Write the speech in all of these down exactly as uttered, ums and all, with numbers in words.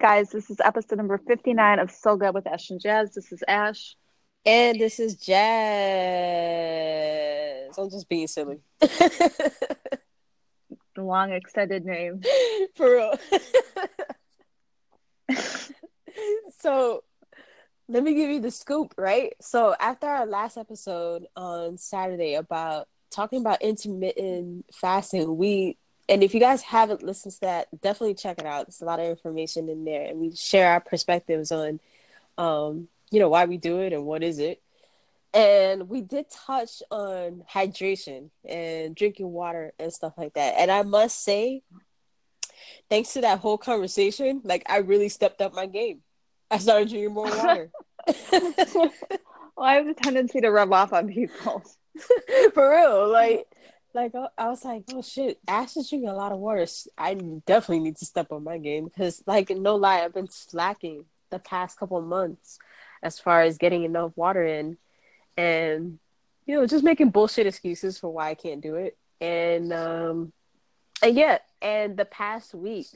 Guys, this is episode number fifty-nine of So Good with Ash and Jazz. This is Ash. And this is Jazz. I'm just being silly. Long extended name. For real. So, let me give you the scoop, right? So, after our last episode on Saturday about talking about intermittent fasting, we And if you guys haven't listened to that, definitely check it out. There's a lot of information in there. And we share our perspectives on, um, you know, why we do it and what is it. And we did touch on hydration and drinking water and stuff like that. And I must say, thanks to that whole conversation, like, I really stepped up my game. I started drinking more water. Well, I have a tendency to rub off on people. For real, like... Like, I was like, oh, shit, Ash is drinking a lot of water. I definitely need to step on my game because, like, no lie, I've been slacking the past couple of months as far as getting enough water in and, you know, just making bullshit excuses for why I can't do it. And, um, and yeah, and the past week,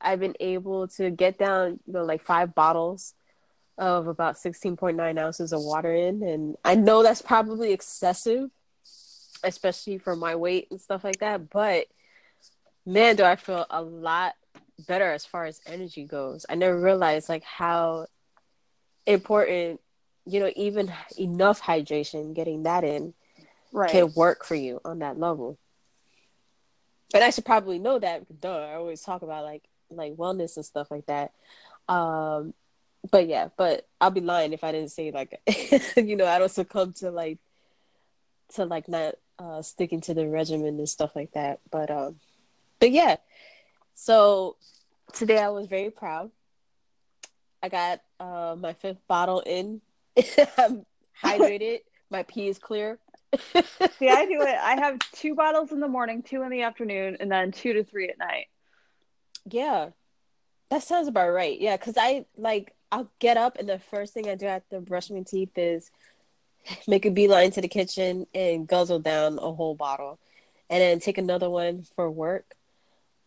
I've been able to get down, you know, like five bottles of about sixteen point nine ounces of water in. And I know that's probably excessive, especially for my weight and stuff like that. But man, do I feel a lot better as far as energy goes. I never realized like how important, you know, even enough hydration, getting that in, right, can work for you on that level. And I should probably know that. Duh, I always talk about like, like wellness and stuff like that. Um, but yeah, but I'll be lying if I didn't say like, you know, I don't succumb to like, to like not uh sticking to the regimen and stuff like that, but um but yeah, so today I was very proud. I got uh my fifth bottle in. I'm hydrated. My pee is clear. See, I do it. I have two bottles in the morning, two in the afternoon, and then two to three at night. Yeah, that sounds about right. Yeah, because I like I'll get up and the first thing I do after brushing my teeth is make a beeline to the kitchen and guzzle down a whole bottle and then take another one for work.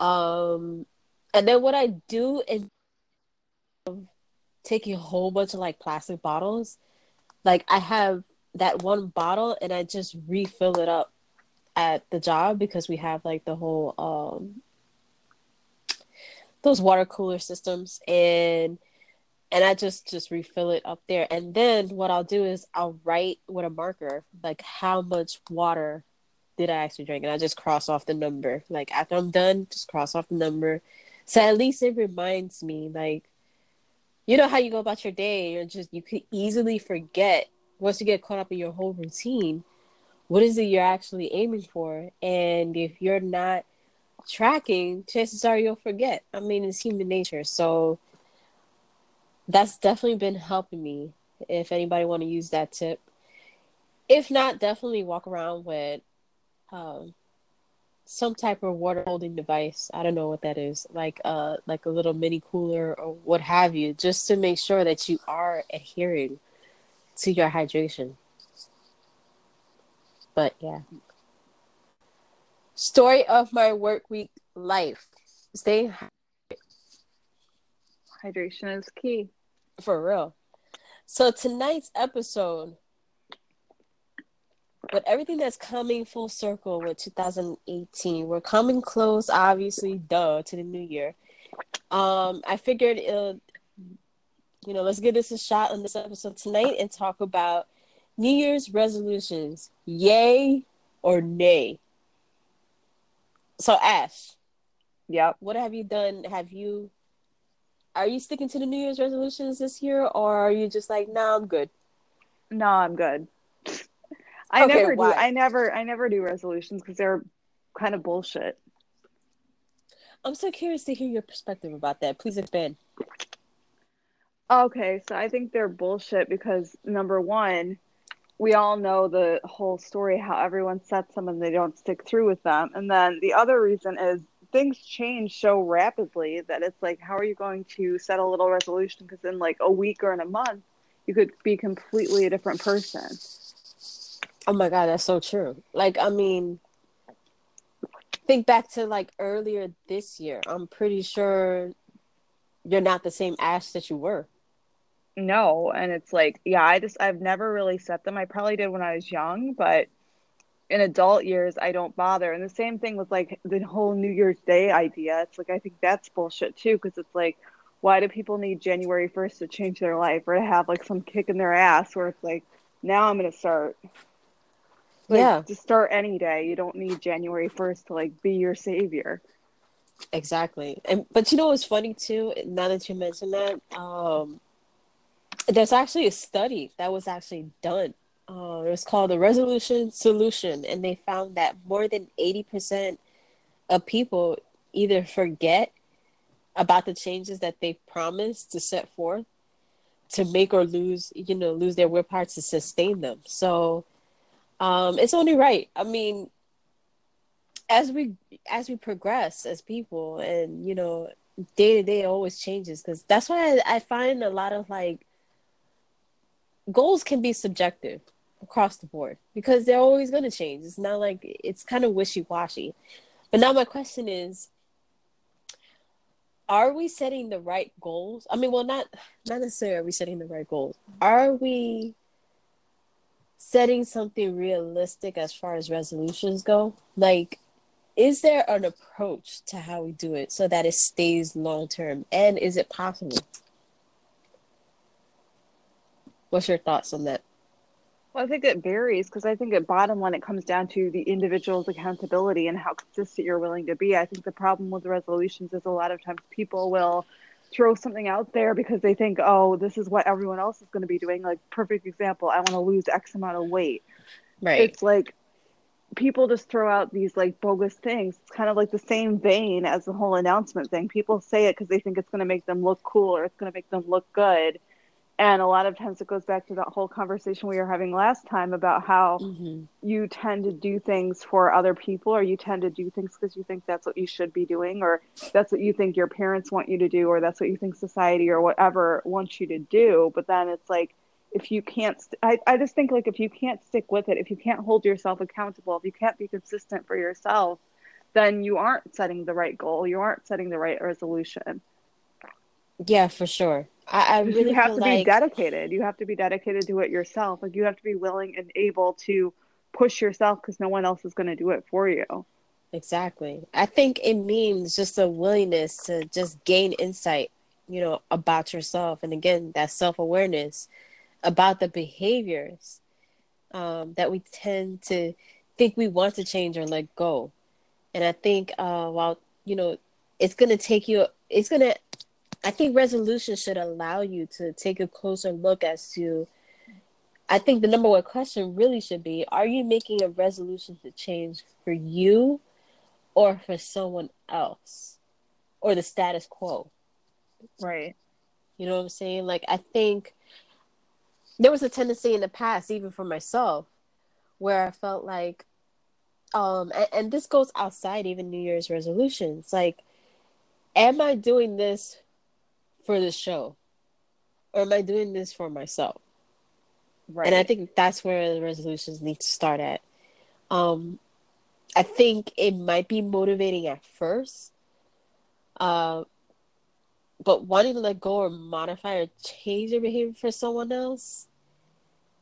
Um, and then what I do is taking a whole bunch of like plastic bottles. Like I have that one bottle and I just refill it up at the job because we have like the whole, um, those water cooler systems, and And I just, just refill it up there. And then what I'll do is I'll write with a marker, like how much water did I actually drink? And I just cross off the number. Like after I'm done, just cross off the number. So at least it reminds me, like, you know how you go about your day. You're just, you could easily forget once you get caught up in your whole routine, what is it you're actually aiming for? And if you're not tracking, chances are you'll forget. I mean, it's human nature. So that's definitely been helping me. If anybody want to use that tip, if not, definitely walk around with um, some type of water holding device. I don't know what that is, like uh, like a little mini cooler or what have you, just to make sure that you are adhering to your hydration. But yeah, story of my work week life: staying hydrated. Hydration is key. For real. So tonight's episode, with everything that's coming full circle with two thousand eighteen, we're coming close, obviously, duh, to the new year. Um, I figured, it'll, you know, let's give this a shot on this episode tonight and talk about New Year's resolutions, yay or nay. So Ash, yeah, what have you done? Have you? Are you sticking to the New Year's resolutions this year, or are you just like, no, nah, I'm good? No, I'm good. I okay, never why? do. I never. I never do resolutions because they're kind of bullshit. I'm so curious to hear your perspective about that. Please expand. Okay, so I think they're bullshit because number one, we all know the whole story how everyone sets them and they don't stick through with them, and then the other reason is, things change so rapidly that it's like, how are you going to set a little resolution? Because in like a week or in a month, you could be completely a different person. Oh my God, that's so true. Like, I mean, think back to like earlier this year. I'm pretty sure you're not the same Ash that you were. No, and it's like, yeah, I just, I've never really set them. I probably did when I was young, but in adult years, I don't bother. And the same thing with, like, the whole New Year's Day idea. It's like, I think that's bullshit, too, because it's like, why do people need January first to change their life or to have, like, some kick in their ass where it's like, now I'm going to start. Like, yeah. Just start any day. You don't need January first to, like, be your savior. Exactly. And but you know what's funny, too, now that you mention that? Um... There's actually a study that was actually done. Uh, it was called the Resolution Solution, and they found that more than eighty percent of people either forget about the changes that they promised to set forth to make or lose, you know, lose their willpower to sustain them. So um, it's only right. I mean, as we as we progress as people, and you know, day to day always changes, because that's why I, I find a lot of like. Goals can be subjective across the board because they're always going to change. It's not like it's kind of wishy-washy. But now my question is, are we setting the right goals? I mean, well, not not necessarily are we setting the right goals. Are we setting something realistic as far as resolutions go? Like, is there an approach to how we do it so that it stays long-term? And is it possible? What's your thoughts on that? Well, I think it varies because I think at bottom line, it comes down to the individual's accountability and how consistent you're willing to be. I think the problem with the resolutions is a lot of times people will throw something out there because they think, oh, this is what everyone else is going to be doing. Like, perfect example, I want to lose X amount of weight. Right. It's like people just throw out these like bogus things. It's kind of like the same vein as the whole announcement thing. People say it because they think it's going to make them look cool or it's going to make them look good. And a lot of times it goes back to that whole conversation we were having last time about how mm-hmm. you tend to do things for other people, or you tend to do things because you think that's what you should be doing, or that's what you think your parents want you to do, or that's what you think society or whatever wants you to do. But then it's like, if you can't, st- I, I just think like if you can't stick with it, if you can't hold yourself accountable, if you can't be consistent for yourself, then you aren't setting the right goal. You aren't setting the right resolution. Yeah, for sure. I, I really you have feel to be like... dedicated. You have to be dedicated to it yourself. Like you have to be willing and able to push yourself because no one else is going to do it for you. Exactly. I think it means just a willingness to just gain insight, you know, about yourself. And again, that self-awareness about the behaviors um, that we tend to think we want to change or let go. And I think uh, while, you know, it's going to take you, it's going to, I think resolution should allow you to take a closer look as to, I think the number one question really should be, are you making a resolution to change for you or for someone else or the status quo? Right. You know what I'm saying? Like, I think there was a tendency in the past, even for myself, where I felt like, um, and, and this goes outside even New Year's resolutions. Like, am I doing this for the show, or am I doing this for myself? Right. And I think that's where the resolutions need to start at. Um, I think it might be motivating at first, uh, but wanting to let go or modify or change your behavior for someone else,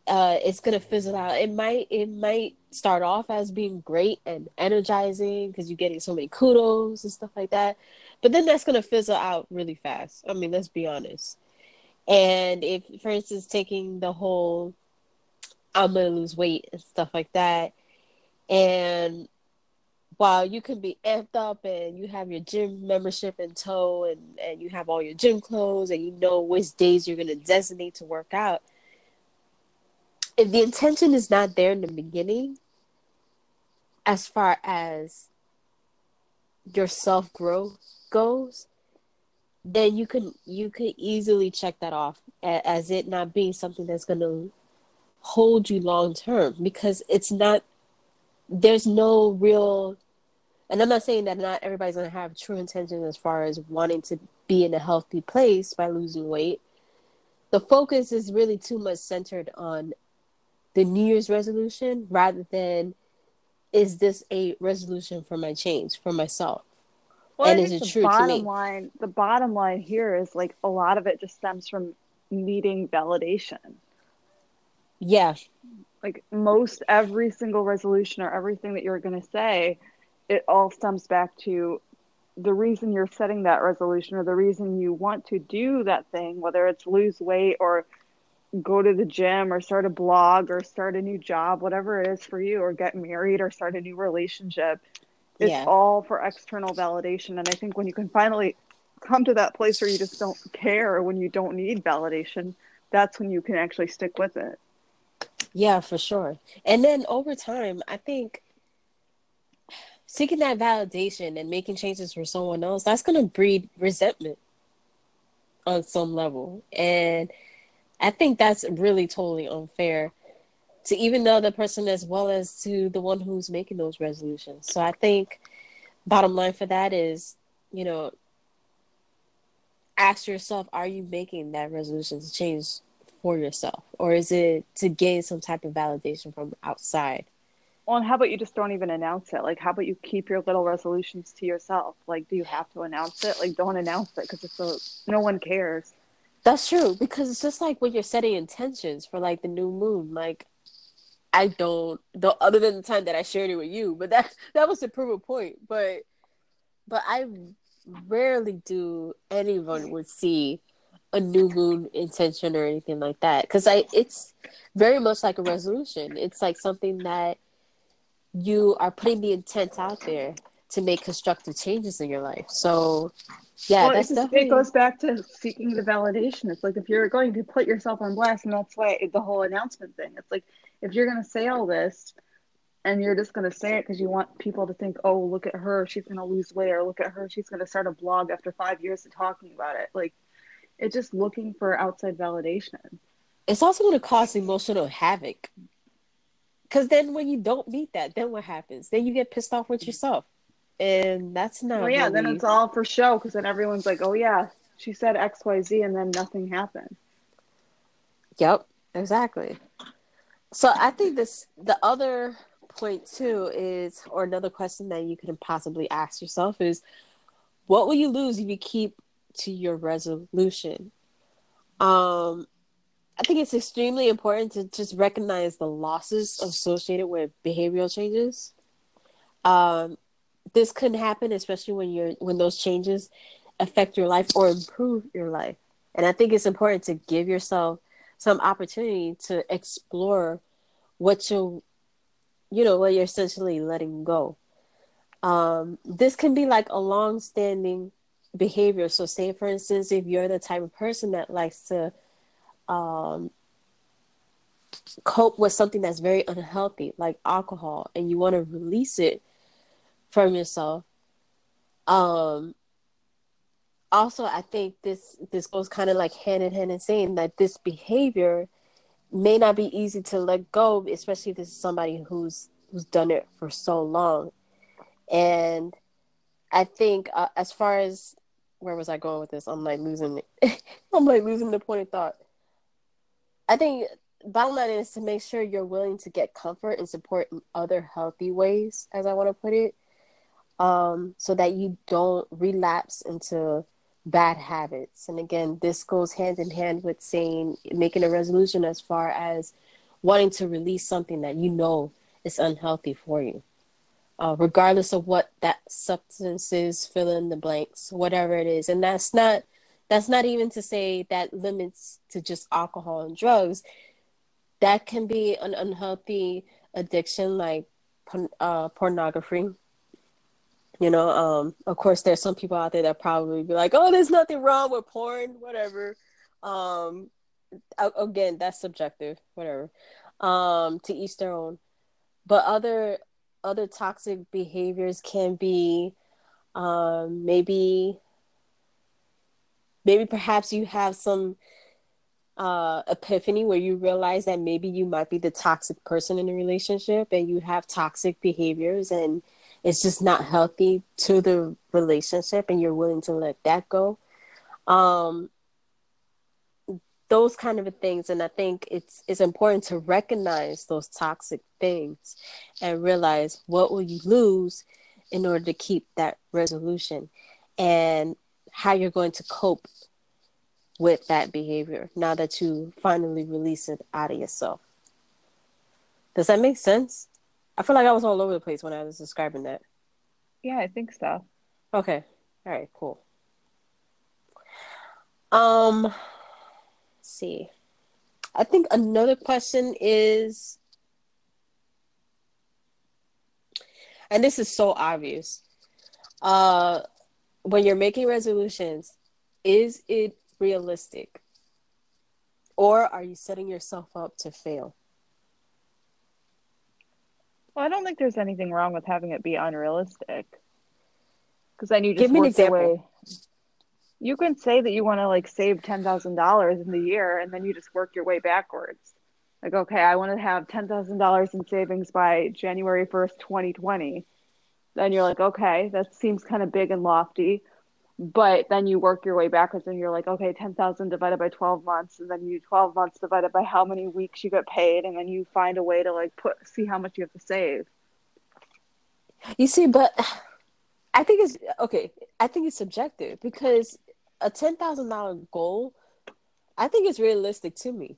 uh, it's gonna fizzle out. It might it might start off as being great and energizing because you're getting so many kudos and stuff like that. But then that's going to fizzle out really fast. I mean, let's be honest. And if, for instance, taking the whole, I'm going to lose weight and stuff like that. And while you can be amped up and you have your gym membership in tow and, and you have all your gym clothes and you know which days you're going to designate to work out, if the intention is not there in the beginning, as far as your self-growth goes, then you can you could easily check that off as it not being something that's going to hold you long term, because it's not, there's no real, and I'm not saying that not everybody's going to have true intentions as far as wanting to be in a healthy place by losing weight. The focus is really too much centered on the New Year's resolution rather than, is this a resolution for my change for myself? Well, and is it true to me? Line, the bottom line here is like a lot of it just stems from needing validation. Yeah. Like most every single resolution or everything that you're going to say, it all stems back to the reason you're setting that resolution or the reason you want to do that thing, whether it's lose weight or go to the gym or start a blog or start a new job, whatever it is for you, or get married or start a new relationship. It's yeah. all for external validation. And I think when you can finally come to that place where you just don't care, when you don't need validation, that's when you can actually stick with it. Yeah, for sure. And then over time, I think seeking that validation and making changes for someone else, that's going to breed resentment on some level. And I think that's really totally unfair to even the other person as well as to the one who's making those resolutions. So I think bottom line for that is, you know, ask yourself, are you making that resolution to change for yourself? Or is it to gain some type of validation from outside? Well, and how about you just don't even announce it? Like, how about you keep your little resolutions to yourself? Like, do you have to announce it? Like, don't announce it because it's a, no one cares. That's true, because it's just like when you're setting intentions for like the new moon. Like, I don't, though, other than the time that I shared it with you, but that that was the proof point. But but I rarely do anyone would see a new moon intention or anything like that, because I it's very much like a resolution. It's like something that you are putting the intent out there to make constructive changes in your life. So yeah, well, that's definitely... It goes back to seeking the validation. It's like if you're going to put yourself on blast, and that's why the whole announcement thing. It's like if you're going to say all this and you're just going to say it because you want people to think, oh, look at her, she's going to lose weight, or look at her, she's going to start a blog after five years of talking about it. Like, it's just looking for outside validation. It's also going to cause emotional havoc. Because then when you don't meet that, then what happens? Then you get pissed off with yourself. And that's not well, yeah, really... then it's all for show, because then everyone's like, oh, yeah, she said X, Y, Z, and then nothing happened. Yep, exactly. So I think this the other point, too, is, or another question that you can possibly ask yourself is, what will you lose if you keep to your resolution? Um, I think it's extremely important to just recognize the losses associated with behavioral changes. Um, this can happen, especially when you're when those changes affect your life or improve your life. And I think it's important to give yourself some opportunity to explore what you, you know, what you're essentially letting go. Um, this can be like a long-standing behavior. So, say for instance, if you're the type of person that likes to um, cope with something that's very unhealthy, like alcohol, and you want to release it from yourself. Um, also, I think this this goes kind of like hand in hand in saying that this behavior may not be easy to let go, especially if this is somebody who's who's done it for so long. And I think uh, as far as where was I going with this? I'm like losing it. I'm like losing the point of thought. I think bottom line is to make sure you're willing to get comfort and support in other healthy ways, as I want to put it. Um, so that you don't relapse into bad habits. And again, this goes hand in hand with saying, making a resolution as far as wanting to release something that you know is unhealthy for you. Uh, regardless of what that substance is, fill in the blanks, whatever it is. And that's not, that's not even to say that limits to just alcohol and drugs. That can be an unhealthy addiction like uh, pornography. You know, um, of course, there's some people out there that probably be like, oh, there's nothing wrong with porn, whatever. Um, again, that's subjective, whatever. Um, to each their own. But other other toxic behaviors can be um, maybe, maybe perhaps you have some uh, epiphany where you realize that maybe you might be the toxic person in a relationship and you have toxic behaviors and it's just not healthy to the relationship and you're willing to let that go. Um, those kind of things. And I think it's it's important to recognize those toxic things and realize what will you lose in order to keep that resolution and how you're going to cope with that behavior now that you finally release it out of yourself. Does that make sense? I feel like I was all over the place when I was describing that. Yeah, I think so. Okay. All right, cool. Um, let's see. I think another question is, and this is so obvious, uh, when you're making resolutions, is it realistic? Or are you setting yourself up to fail? Well, I don't think there's anything wrong with having it be unrealistic. Because then you just give me an example. You can say that you want to like save ten thousand dollars in the year, and then you just work your way backwards. Like, okay, I want to have ten thousand dollars in savings by January first, twenty twenty. Then you're like, okay, that seems kind of big and lofty. But then you work your way backwards and you're like, okay, ten thousand divided by twelve months. And then you twelve months divided by how many weeks you get paid. And then you find a way to like put, see how much you have to save. You see, but I think it's okay. I think it's subjective because a ten thousand dollars goal, I think it's realistic to me.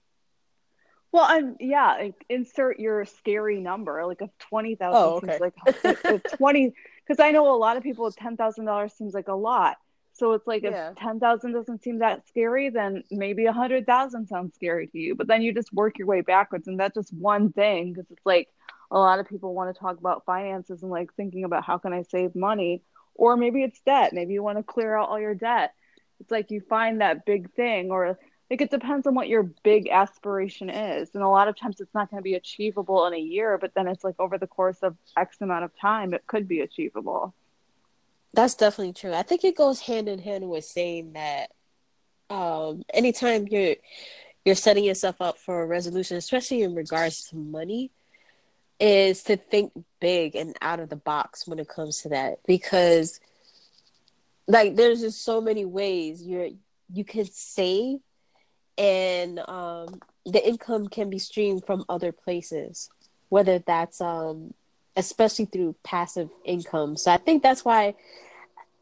Well, I'm yeah. Like, insert your scary number, like a twenty thousand. Oh, okay. Seems like twenty, because I know a lot of people with ten thousand dollars seems like a lot. So it's like yeah. if ten thousand doesn't seem that scary, then maybe a hundred thousand sounds scary to you. But then you just work your way backwards, and that's just one thing. Because it's like a lot of people want to talk about finances and like thinking about how can I save money, or maybe it's debt. Maybe you want to clear out all your debt. It's like you find that big thing, or like, it depends on what your big aspiration is. And a lot of times it's not going to be achievable in a year, but then it's like over the course of X amount of time, it could be achievable. That's definitely true. I think it goes hand in hand with saying that um, anytime you're, you're setting yourself up for a resolution, especially in regards to money, is to think big and out of the box when it comes to that. Because like, there's just so many ways you're, you can save. And um, the income can be streamed from other places, whether that's um, especially through passive income. So I think that's why,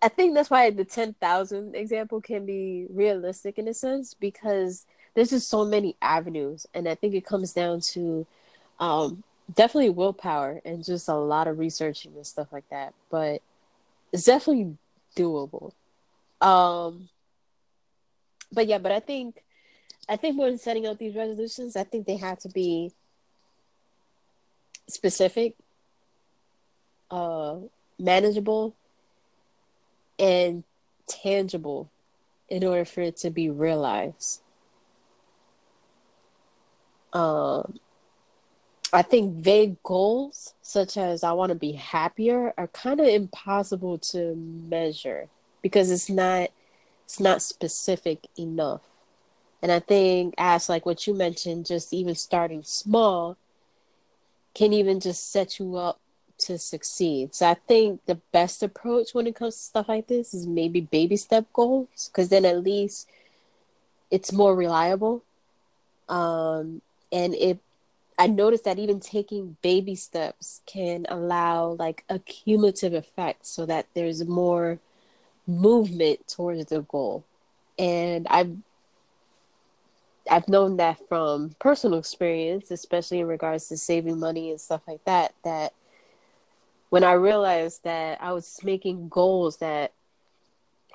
I think that's why the ten thousand example can be realistic in a sense, because there's just so many avenues. And I think it comes down to um, definitely willpower and just a lot of researching and stuff like that. But it's definitely doable. Um, but yeah, but I think, I think when setting up these resolutions, I think they have to be specific, uh, manageable, and tangible in order for it to be realized. Um, I think vague goals, such as I want to be happier, are kind of impossible to measure because it's not, it's not specific enough. And I think, as like what you mentioned, just even starting small can even just set you up to succeed. So I think the best approach when it comes to stuff like this is maybe baby step goals, because then at least it's more reliable. Um, and if I noticed that even taking baby steps can allow like a cumulative effect so that there's more movement towards the goal. And I've I've known that from personal experience, especially in regards to saving money and stuff like that, that when I realized that I was making goals that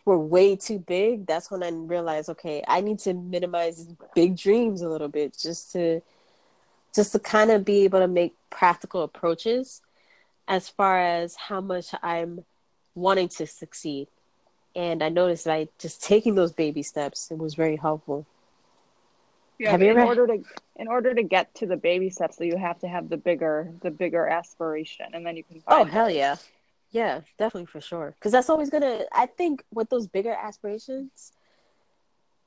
were way too big, that's when I realized, okay, I need to minimize these big dreams a little bit just to, just to kind of be able to make practical approaches as far as how much I'm wanting to succeed. And I noticed that I, just taking those baby steps, it was very helpful. Yeah, in order to in order to get to the baby steps, so you have to have the bigger the bigger aspiration, and then you can find. Oh, hell yeah. Yeah, definitely, for sure. Because that's always going to, I think with those bigger aspirations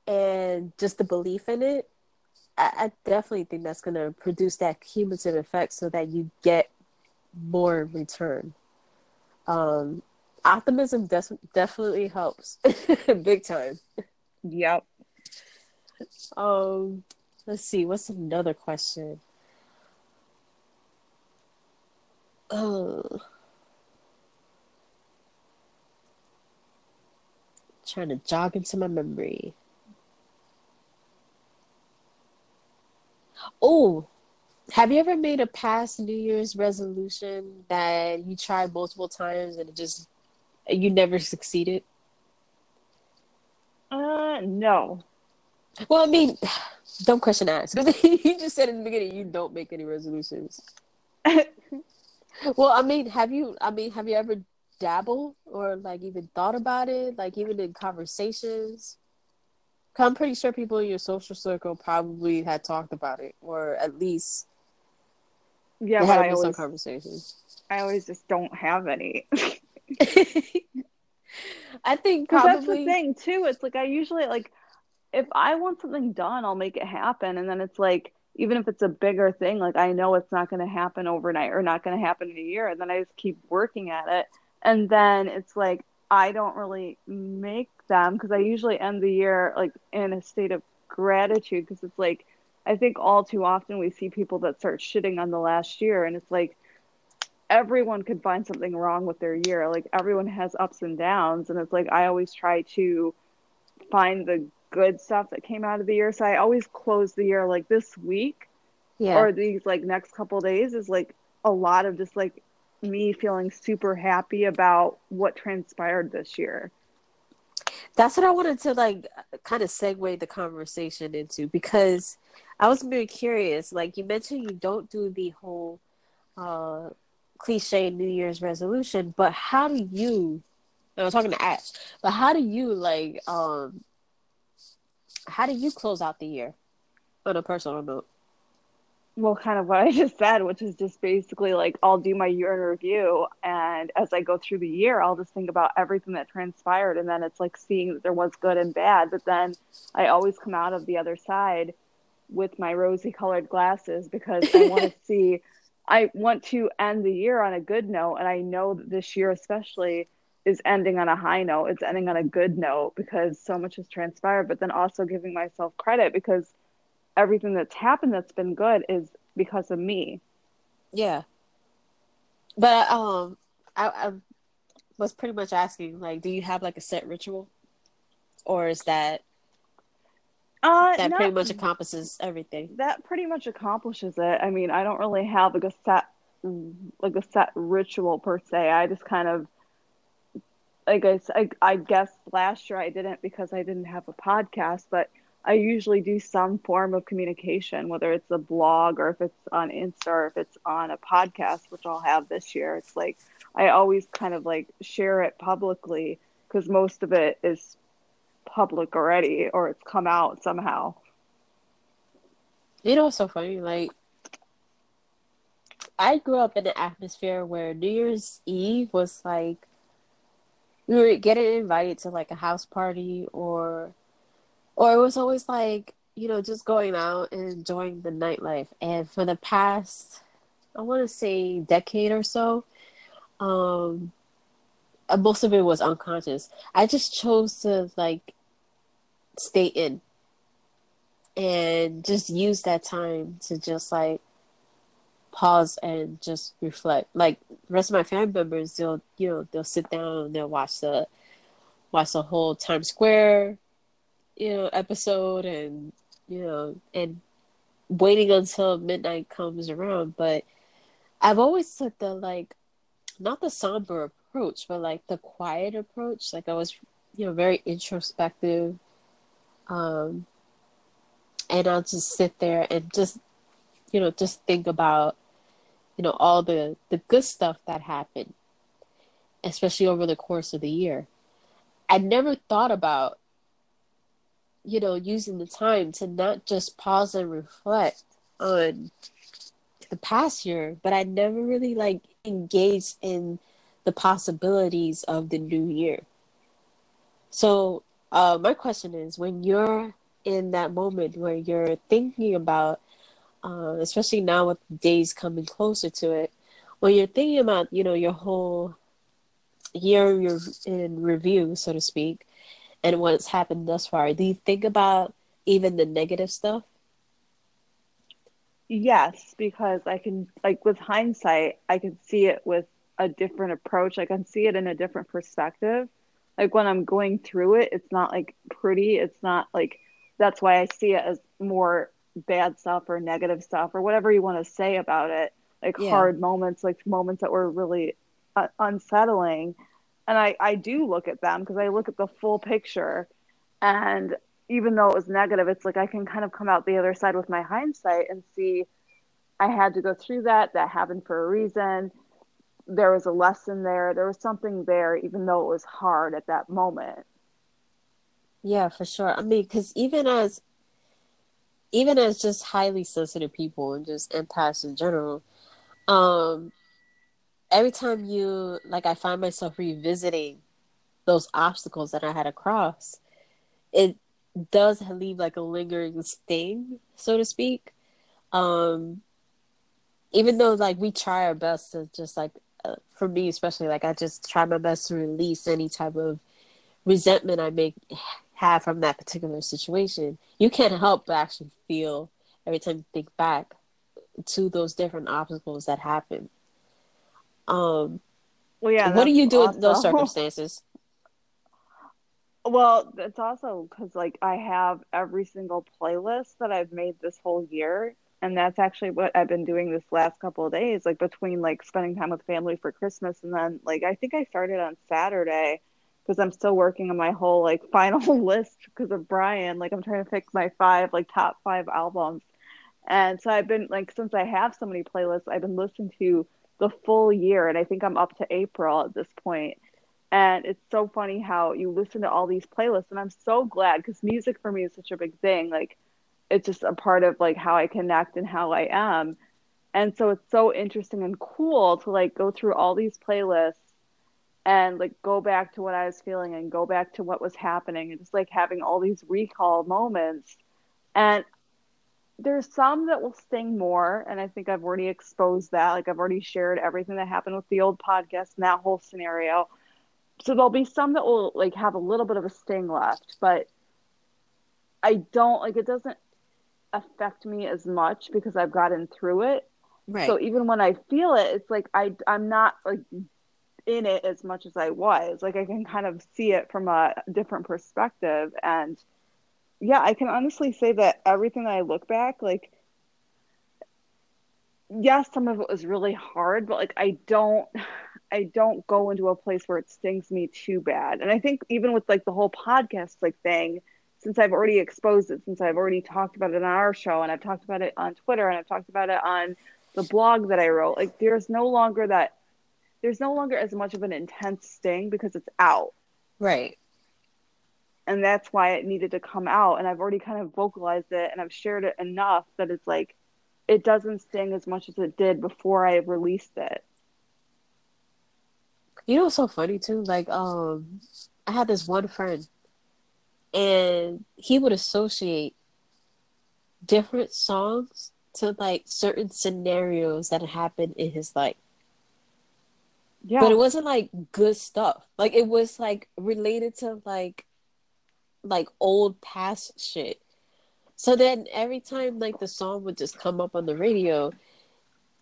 and just the belief in it, I, I definitely think that's going to produce that cumulative effect so that you get more return. Um, optimism def- definitely helps big time. Yep. Um, let's see, what's another question? Oh, Trying to jog into my memory. Oh, have you ever made a past New Year's resolution that you tried multiple times and it just, you never succeeded? Uh, no. Well, I mean, don't question ask. You just said in the beginning, you don't make any resolutions. Well, I mean, have you, I mean, have you ever dabbled or like even thought about it? Like even in conversations? I'm pretty sure people in your social circle probably had talked about it, or at least yeah, but I always, some conversations. I always just don't have any. I think probably that's the thing too. It's like I usually like if I want something done, I'll make it happen, and then it's like even if it's a bigger thing, like I know it's not going to happen overnight or not going to happen in a year, and then I just keep working at it, and then it's like I don't really make them because I usually end the year like in a state of gratitude, because it's like I think all too often we see people that start shitting on the last year, and it's like everyone could find something wrong with their year. Like everyone has ups and downs, and it's like I always try to find the good stuff that came out of the year, so I always close the year like this week yeah. or these like next couple days is like a lot of just like me feeling super happy about what transpired this year. That's what I wanted to like kind of segue the conversation into, because I was very curious. Like you mentioned, you don't do the whole uh, cliche New Year's resolution, but how do you? And I'm talking to Ash, but how do you like? Um, how do you close out the year on a personal note? Well, kind of what I just said, which is just basically like I'll do my year in review, and as I go through the year, I'll just think about everything that transpired, and then it's like seeing that there was good and bad, but then I always come out of the other side with my rosy-colored glasses, because I want to see, I want to end the year on a good note, and I know that this year especially is ending on a high note. It's ending on a good note because so much has transpired, but then also giving myself credit because everything that's happened that's been good is because of me. Yeah. But um, I, I was pretty much asking, like, do you have, like, a set ritual? Or is that uh, that not, pretty much encompasses everything? That pretty much accomplishes it. I mean, I don't really have, like, a set, like, a set ritual, per se. I just kind of, like, I, I, I guess last year I didn't because I didn't have a podcast, but I usually do some form of communication, whether it's a blog or if it's on Insta or if it's on a podcast, which I'll have this year. It's like I always kind of like share it publicly because most of it is public already or it's come out somehow. You know, it's so funny. Like I grew up in an atmosphere where New Year's Eve was like we were getting invited to like a house party or Or it was always like, you know, just going out and enjoying the nightlife. And for the past, I want to say decade or so, um, most of it was unconscious. I just chose to like stay in and just use that time to just like pause and just reflect. Like the rest of my family members, they'll, you know, they'll sit down and they'll watch the, watch the whole Times Square, you know, episode, and you know, and waiting until midnight comes around. But I've always took the like, not the somber approach, but like the quiet approach. Like I was, you know, very introspective, um, and I'll just sit there and just, you know, just think about, you know, all the the good stuff that happened, especially over the course of the year. I never thought about, you know, using the time to not just pause and reflect on the past year, but I never really like engaged in the possibilities of the new year. So uh, my question is, when you're in that moment where you're thinking about, uh, especially now with days coming closer to it, when you're thinking about, you know, your whole year in review, so to speak, and what's happened thus far, do you think about even the negative stuff? Yes, because I can, like with hindsight, I can see it with a different approach. I can see it in a different perspective. like when I'm going through it, it's not like pretty. It's not like, that's why I see it as more bad stuff or negative stuff or whatever you want to say about it. Like yeah. hard moments, like moments that were really uh, unsettling. And I, I do look at them because I look at the full picture. And even though it was negative, it's like I can kind of come out the other side with my hindsight and see I had to go through that. That happened for a reason. There was a lesson there. There was something there, even though it was hard at that moment. Yeah, for sure. I mean, because even as, even as just highly sensitive people and just empaths in general, um, every time you, like, I find myself revisiting those obstacles that I had to cross, it does leave like a lingering sting, so to speak. Um, even though like we try our best to just like, uh, for me especially, like I just try my best to release any type of resentment I may have from that particular situation. You can't help but actually feel every time you think back to those different obstacles that happened. Um, well, yeah, what do you do awesome. in those circumstances? Well, it's also because, like, I have every single playlist that I've made this whole year, and that's actually what I've been doing this last couple of days, like, between, like, spending time with family for Christmas, and then, like, I think I started on Saturday, because I'm still working on my whole, like, final list because of Brian. Like, I'm trying to pick my five, like, top five albums, and so I've been, like, since I have so many playlists, I've been listening to the full year, and I think I'm up to April at this point. And it's so funny how you listen to all these playlists, and I'm so glad because music for me is such a big thing. Like, it's just a part of like how I connect and how I am. And so it's so interesting and cool to like go through all these playlists and like go back to what I was feeling and go back to what was happening and just like having all these recall moments. And there's some that will sting more, and I think I've already exposed that. Like, I've already shared everything that happened with the old podcast and that whole scenario. So there'll be some that will like have a little bit of a sting left, but I don't like, it doesn't affect me as much because I've gotten through it. Right. So even when I feel it, it's like I I'm not like in it as much as I was. Like, I can kind of see it from a different perspective. And yeah, I can honestly say that everything that I look back, like, yes, some of it was really hard, but like I don't I don't go into a place where it stings me too bad. And I think even with like the whole podcast like thing, since I've already exposed it, since I've already talked about it on our show, and I've talked about it on Twitter, and I've talked about it on the blog that I wrote, like there's no longer that there's no longer as much of an intense sting because it's out. Right. And that's why it needed to come out. And I've already kind of vocalized it, and I've shared it enough that it's like, it doesn't sting as much as it did before I released it. You know what's so funny too? Like, um, I had this one friend, and he would associate different songs to like certain scenarios that happened in his life. Yeah. But it wasn't like good stuff. Like, it was like related to like, like old past shit. So then every time like the song would just come up on the radio,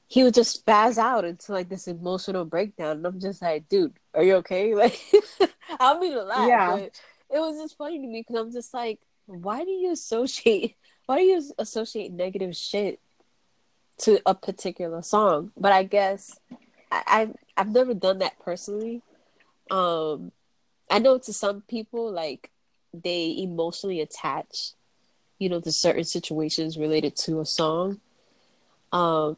he would just spaz out into like this emotional breakdown, and I'm just like, dude, are you okay? Like, I don't mean to laugh, yeah. but it was just funny to me because I'm just like, why do you associate? Why do you associate negative shit to a particular song? But I guess I, I've I've never done that personally. Um, I know to some people like they emotionally attach, you know, to certain situations related to a song. Um.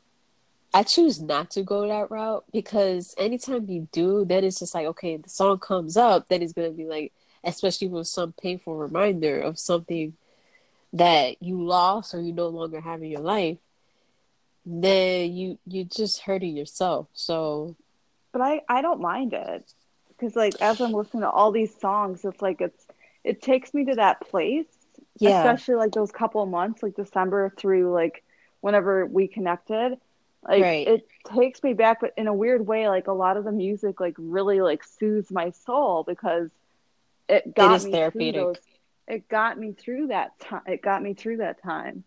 I choose not to go that route because anytime you do, then it's just like, okay, the song comes up, then it's going to be like, especially with some painful reminder of something that you lost or you no longer have in your life, then you, you're just hurting yourself. So, but I, I don't mind it because like, as I'm listening to all these songs, it's like, it's, it takes me to that place, yeah. especially like those couple of months, like December through like whenever we connected. Like, right. It takes me back, but in a weird way, like, a lot of the music, like, really, like, soothes my soul because it got it is me therapeutic. Through those, it got me through that time. It got me through that time.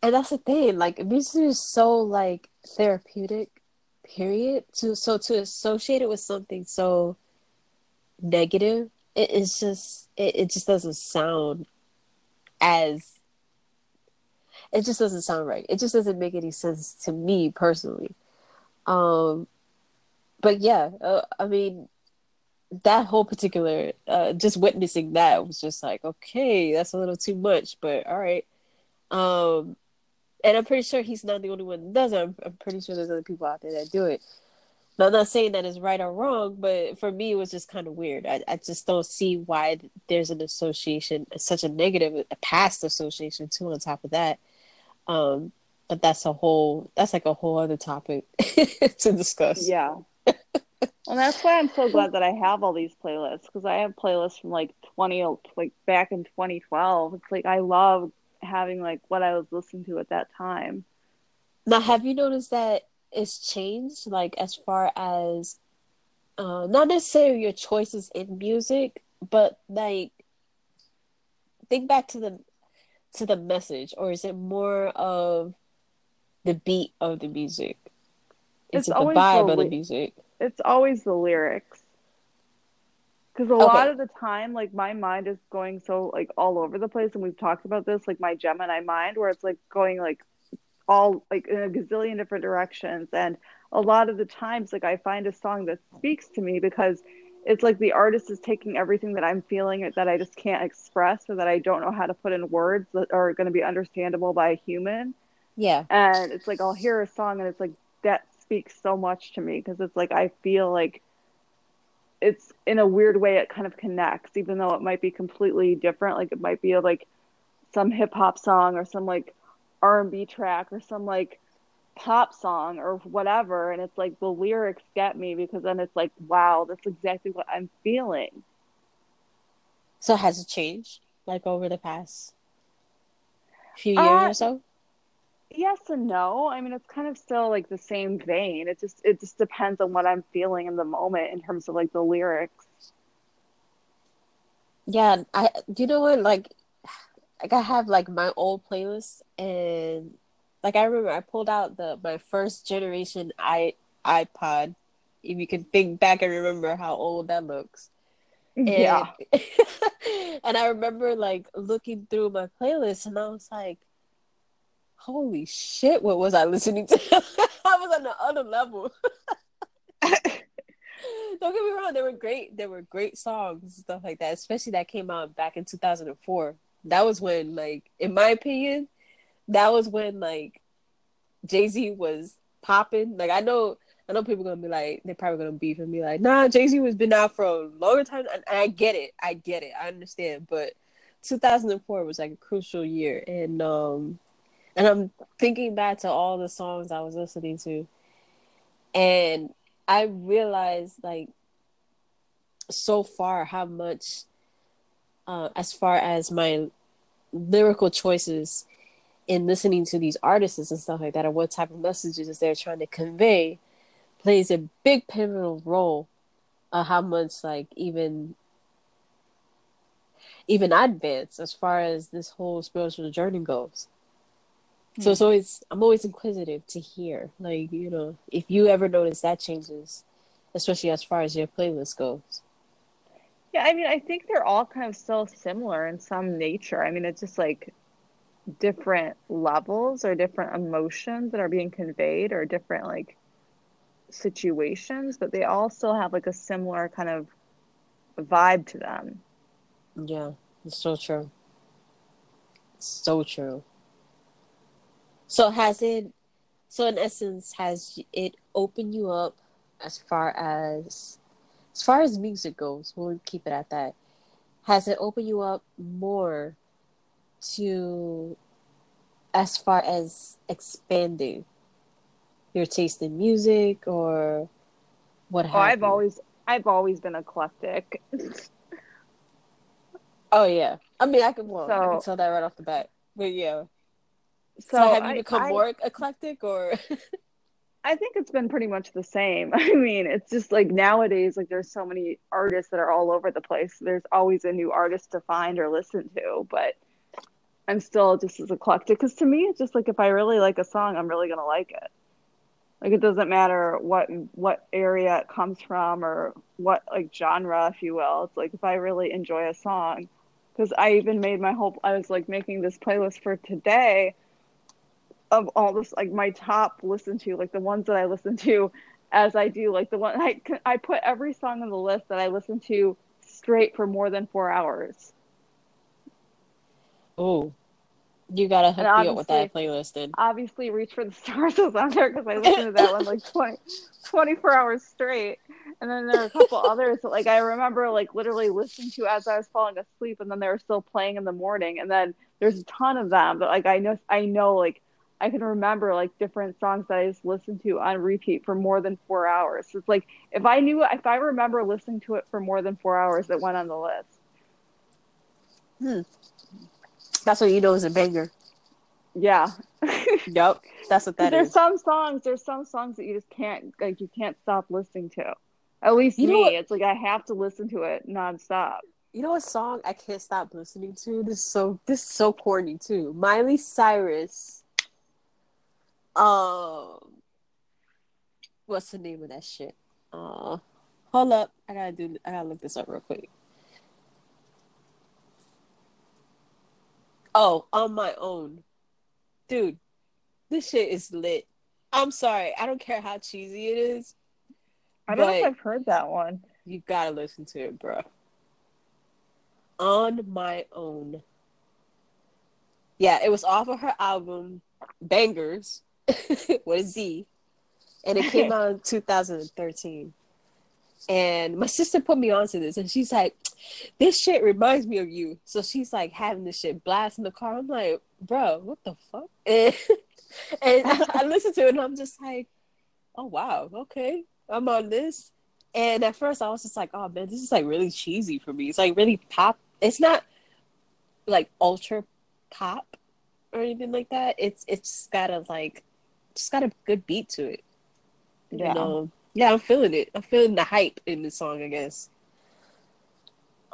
And that's the thing. Like, music is so, like, therapeutic, period. To, so to associate it with something so negative. It, it's just it, it just doesn't sound as it just doesn't sound right. It just doesn't make any sense to me personally. Um, but yeah, uh, I mean, that whole particular uh, just witnessing that was just like, okay, that's a little too much, but all right. Um, and I'm pretty sure he's not the only one that does it. I'm, I'm pretty sure there's other people out there that do it. Now, I'm not saying that it's right or wrong, but for me, it was just kind of weird. I, I just don't see why there's an association, such a negative, a past association too. On top of that, um, but that's a whole, that's like a whole other topic to discuss. Yeah. And that's why I'm so glad that I have all these playlists, because I have playlists from like twenty, like back in twenty twelve. It's like I love having like what I was listening to at that time. Now, have you noticed that it's changed? Like as far as uh, not necessarily your choices in music, but like think back to the to the message, or is it more of the beat of the music? Is it's it the vibe the, of the music? It's always the lyrics. Because a okay. lot of the time, like, my mind is going so, like, all over the place. And we've talked about this, like, my Gemini mind, where it's, like, going, like, all, like, in a gazillion different directions. And a lot of the times, like, I find a song that speaks to me because it's, like, the artist is taking everything that I'm feeling or that I just can't express or that I don't know how to put in words that are going to be understandable by a human. Yeah. And it's, like, I'll hear a song and it's, like, that speaks so much to me because it's like I feel like it's in a weird way it kind of connects, even though it might be completely different. Like it might be a, like some hip hop song or some like R and B track or some like pop song or whatever, and it's like the lyrics get me because then it's like, wow, that's exactly what I'm feeling. So has it changed like over the past few years uh, or so? Yes and no. I mean, it's kind of still like the same vein. It just it just depends on what I'm feeling in the moment in terms of like the lyrics. Yeah, I you know what? Like, like I have like my old playlist, and like I remember I pulled out the my first generation i iPod. If you can think back and remember how old that looks. And, yeah. And I remember like looking through my playlist, and I was like, holy shit, what was I listening to? I was on the other level. Don't get me wrong, they were great. They were great songs and stuff like that, especially that came out back in two thousand four. That was when, like, in my opinion, that was when, like, Jay-Z was popping. Like, I know I know people are going to be like, they're probably going to beef and be like, nah, Jay-Z was been out for a longer time. And I get it. I get it. I understand. But two thousand four was, like, a crucial year. And, um... And I'm thinking back to all the songs I was listening to. And I realized, like, so far how much, uh, as far as my lyrical choices in listening to these artists and stuff like that, and what type of messages they're trying to convey, plays a big pivotal role of how much, like, even... even I advance as far as this whole spiritual journey goes. So it's always, I'm always inquisitive to hear, like, you know, if you ever notice that changes, especially as far as your playlist goes. Yeah, I mean, I think they're all kind of still similar in some nature. I mean, it's just like different levels or different emotions that are being conveyed or different like situations, but they all still have like a similar kind of vibe to them. Yeah, it's so true. It's so true. So has it, so in essence, has it opened you up as far as, as far as music goes, we'll keep it at that. Has it opened you up more to, as far as expanding your taste in music or what have you? Oh, I've always, I've always been eclectic. Oh, yeah. I mean, I can, well, so, I can tell that right off the bat, but yeah. So, so have you become I, more I, eclectic or? I think it's been pretty much the same. I mean, it's just like nowadays, like there's so many artists that are all over the place. There's always a new artist to find or listen to, but I'm still just as eclectic. Because to me, it's just like if I really like a song, I'm really going to like it. Like, it doesn't matter what what area it comes from or what, like, genre, if you will. It's like, if I really enjoy a song, because I even made my whole, I was, like, making this playlist for today of all this, like, my top listen to, like, the ones that I listen to as I do, like, the one, I, I put every song on the list that I listen to straight for more than four hours. Oh, you gotta hook me up with that playlist, dude. Obviously, Reach for the Stars is on there because I listened to that one like twenty, twenty-four hours straight. And then there are a couple others that, like, I remember, like, literally listening to as I was falling asleep, and then they were still playing in the morning. And then there's a ton of them that, like, I know, I know, like, I can remember, like, different songs that I just listened to on repeat for more than four hours. So it's like, if I knew, if I remember listening to it for more than four hours, it went on the list. Hmm. That's what you know is a banger. Yeah. Yep. That's what that there's is. There's some songs, there's some songs that you just can't, like, you can't stop listening to. At least you me, what, it's like I have to listen to it nonstop. You know a song I can't stop listening to? This is so, this is so corny too. Miley Cyrus. Um, what's the name of that shit? Uh, hold up, I gotta do. I gotta look this up real quick. Oh, On My Own, dude, this shit is lit. I'm sorry, I don't care how cheesy it is. I don't know if I've heard that one. You gotta listen to it, bro. On My Own. Yeah, it was off of her album Bangers with Z, and it came out in two thousand thirteen. And my sister put me onto this, and she's like, "This shit reminds me of you." So she's like having this shit blast in the car. I'm like, "Bro, what the fuck?" And, and I, I listened to it, and I'm just like, "Oh wow, okay, I'm on this." And at first, I was just like, "Oh man, this is like really cheesy for me. It's like really pop. It's not like ultra pop or anything like that. It's it's just got a like, just got a good beat to it." Yeah. You know? Yeah, I'm feeling it. I'm feeling the hype in the song, I guess.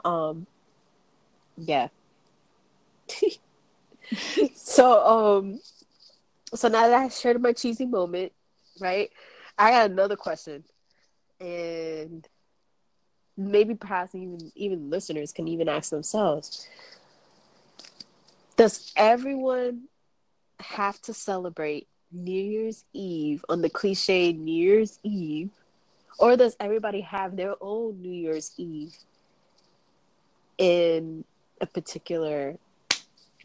Um, yeah. so, um, so now that I shared my cheesy moment, right? I got another question, and maybe perhaps even even listeners can even ask themselves: does everyone have to celebrate New Year's Eve on the cliche New Year's Eve, or does everybody have their own New Year's Eve in a particular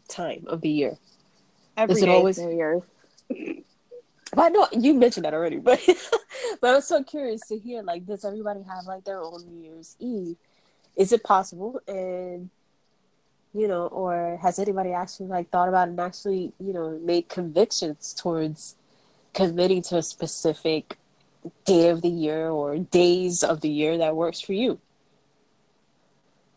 time of the year? Every is it always New Year's? Well, no, you mentioned that already, but but I was so curious to hear, like, does everybody have like their own New Year's Eve? Is it possible? And you know, or has anybody actually like thought about it and actually, you know, made convictions towards committing to a specific day of the year or days of the year that works for you?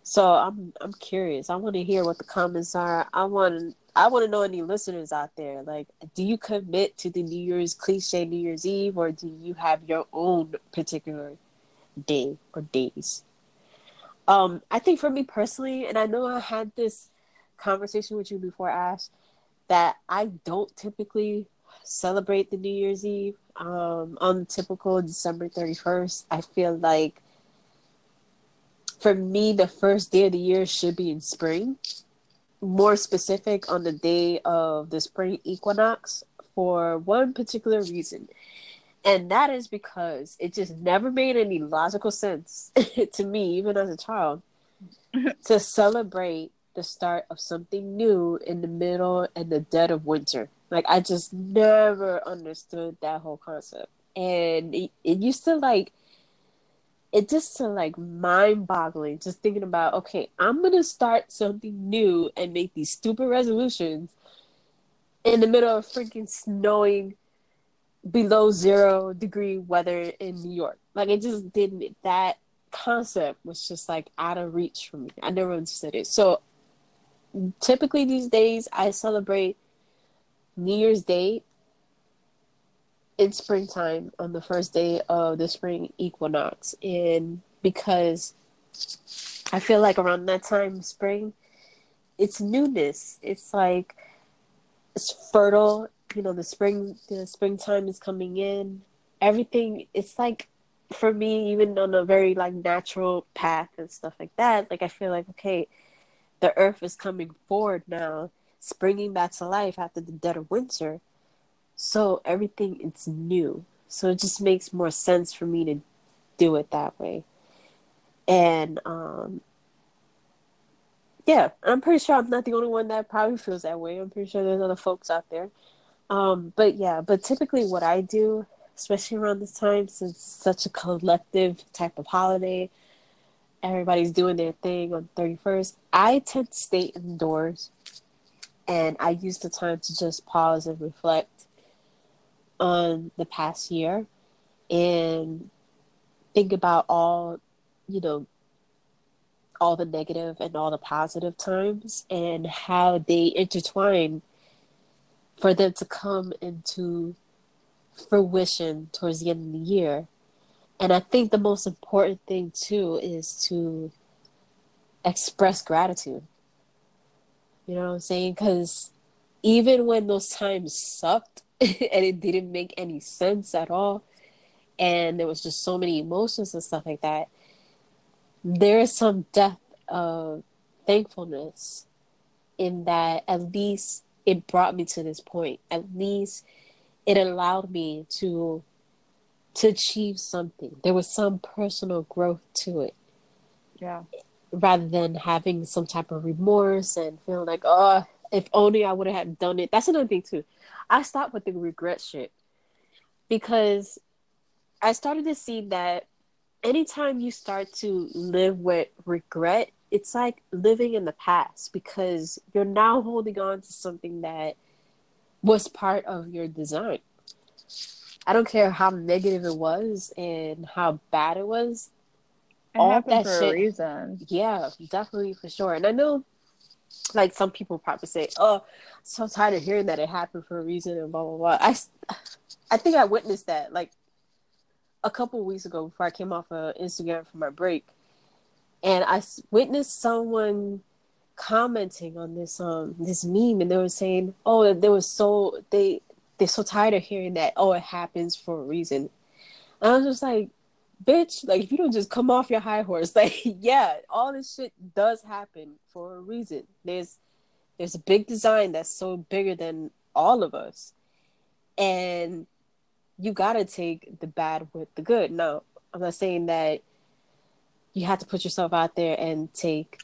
So I'm I'm curious. I want to hear what the comments are. I want I want to know any listeners out there. Like, do you commit to the New Year's cliche New Year's Eve, or do you have your own particular day or days? Um, I think for me personally, and I know I had this conversation with you before, Ash, that I don't typically celebrate the New Year's Eve um, on typical December thirty-first. I feel like for me, the first day of the year should be in spring. More specific, on the day of the spring equinox, for one particular reason. And that is because it just never made any logical sense to me, even as a child, to celebrate the start of something new in the middle and the dead of winter. Like, I just never understood that whole concept. And it, it used to, like, it just to, like, mind-boggling, just thinking about, okay, I'm going to start something new and make these stupid resolutions in the middle of freaking snowing below zero degree weather in New York. Like, it just didn't, that concept was just like out of reach for me. I never understood it. So typically these days I celebrate New Year's Day in springtime on the first day of the spring equinox. And because I feel like around that time, spring, it's newness. It's like, it's fertile. You know, the spring, the springtime is coming in. everything, it's like, for me, even on a very like natural path and stuff like that, like I feel like, okay, the earth is coming forward now, springing back to life after the dead of winter. So everything is new. So it just makes more sense for me to do it that way. And um, yeah, I'm pretty sure I'm not the only one that probably feels that way. I'm pretty sure there's other folks out there. Um, but yeah, but typically what I do, especially around this time, since it's such a collective type of holiday, everybody's doing their thing on the thirty-first, I tend to stay indoors, and I use the time to just pause and reflect on the past year and think about all, you know, all the negative and all the positive times and how they intertwine for them to come into fruition towards the end of the year. And I think the most important thing too is to express gratitude. You know what I'm saying? Because even when those times sucked and it didn't make any sense at all, and there was just so many emotions and stuff like that, there is some depth of thankfulness in that at least it brought me to this point. At least it allowed me to to achieve something. There was some personal growth to it. Yeah. Rather than having some type of remorse and feeling like, oh, if only I would have done it. That's another thing too. I stopped with the regret shit because I started to see that anytime you start to live with regret, it's like living in the past because you're now holding on to something that was part of your design. I don't care how negative it was and how bad it was. It all happened that for shit, a reason. Yeah, definitely, for sure. And I know, like, some people probably say, "Oh, I'm so tired of hearing that it happened for a reason," and blah blah blah. I, I think I witnessed that like a couple of weeks ago before I came off of Instagram for my break, and I witnessed someone commenting on this um this meme, and they were saying, "Oh, they were so they they're so tired of hearing that. Oh, it happens for a reason." And I was just like, bitch, like, if you don't just come off your high horse, like, yeah, all this shit does happen for a reason. There's there's a big design that's so bigger than all of us. And you gotta take the bad with the good. Now, I'm not saying that you have to put yourself out there and take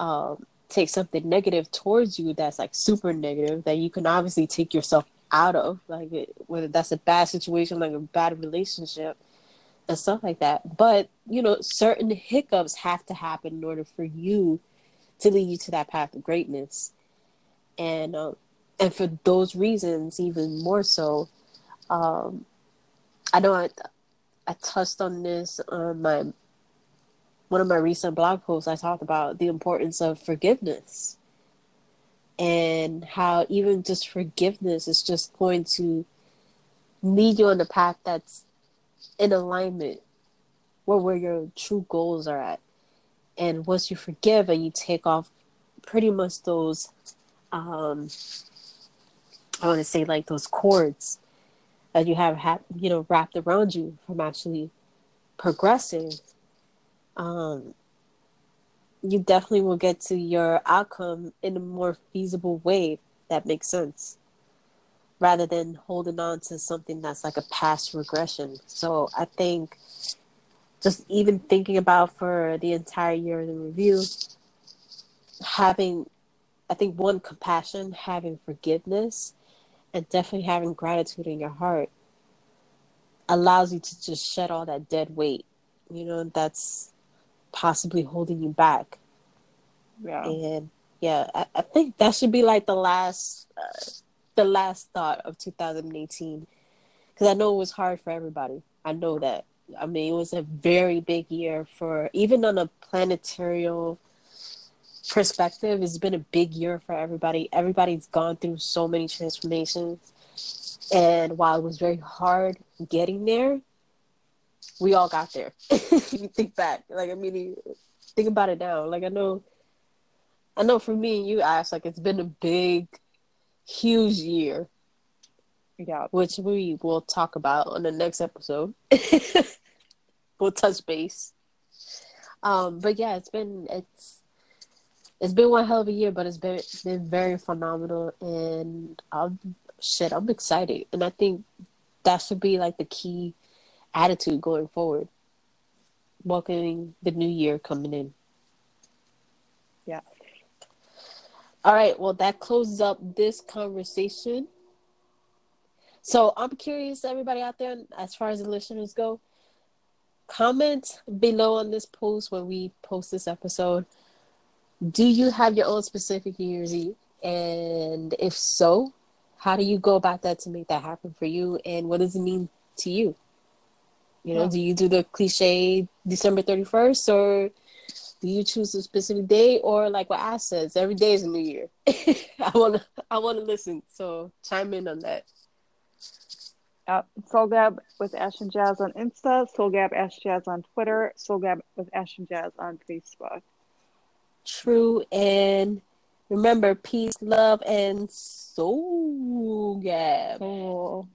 um, take something negative towards you that's, like, super negative that you can obviously take yourself out of, like, it, whether that's a bad situation, like a bad relationship, and stuff like that. But, you know, certain hiccups have to happen in order for you to lead you to that path of greatness. And um, and for those reasons, even more so, um, I know I, I touched on this on my one of my recent blog posts. I talked about the importance of forgiveness and how even just forgiveness is just going to lead you on the path that's in alignment where, where your true goals are at. And once you forgive and you take off pretty much those um I want to say like those cords that you have ha- you know wrapped around you from actually progressing, um you definitely will get to your outcome in a more feasible way that makes sense, rather than holding on to something that's like a past regression. So I think just even thinking about for the entire year in review, having, I think, one, compassion, having forgiveness, and definitely having gratitude in your heart allows you to just shed all that dead weight, you know, that's possibly holding you back. Yeah. And yeah, I, I think that should be like the last... Uh, the last thought of two thousand eighteen, because I know it was hard for everybody. I know that. I mean, it was a very big year for, even on a planetarial perspective, it's been a big year for everybody. Everybody's gone through so many transformations, and while it was very hard getting there, we all got there. If you think back, like, I mean, think about it now. Like, I know, I know for me and you, Ash, like, it's been a big, huge year. Yeah. Which we will talk about on the next episode. We'll touch base. Um, but yeah, it's been it's it's been one hell of a year, but it's been it's been very phenomenal, and I'm shit, I'm excited, and I think that should be like the key attitude going forward. Welcoming the new year coming in. Yeah. All right. Well, that closes up this conversation. So I'm curious, everybody out there, as far as the listeners go, comment below on this post when we post this episode. Do you have your own specific New Year's Eve? And if so, how do you go about that to make that happen for you? And what does it mean to you? You know, yeah. Do you do the cliche December thirty-first, or do you choose a specific day, or like what I says, every day is a new year? I wanna, I wanna listen. So chime in on that. Uh, Soul Gab with Ash and Jazz on Insta, Soul Gab Ash Jazz on Twitter, Soul Gab with Ash and Jazz on Facebook. True, and remember, peace, love, and Soul Gab. Cool.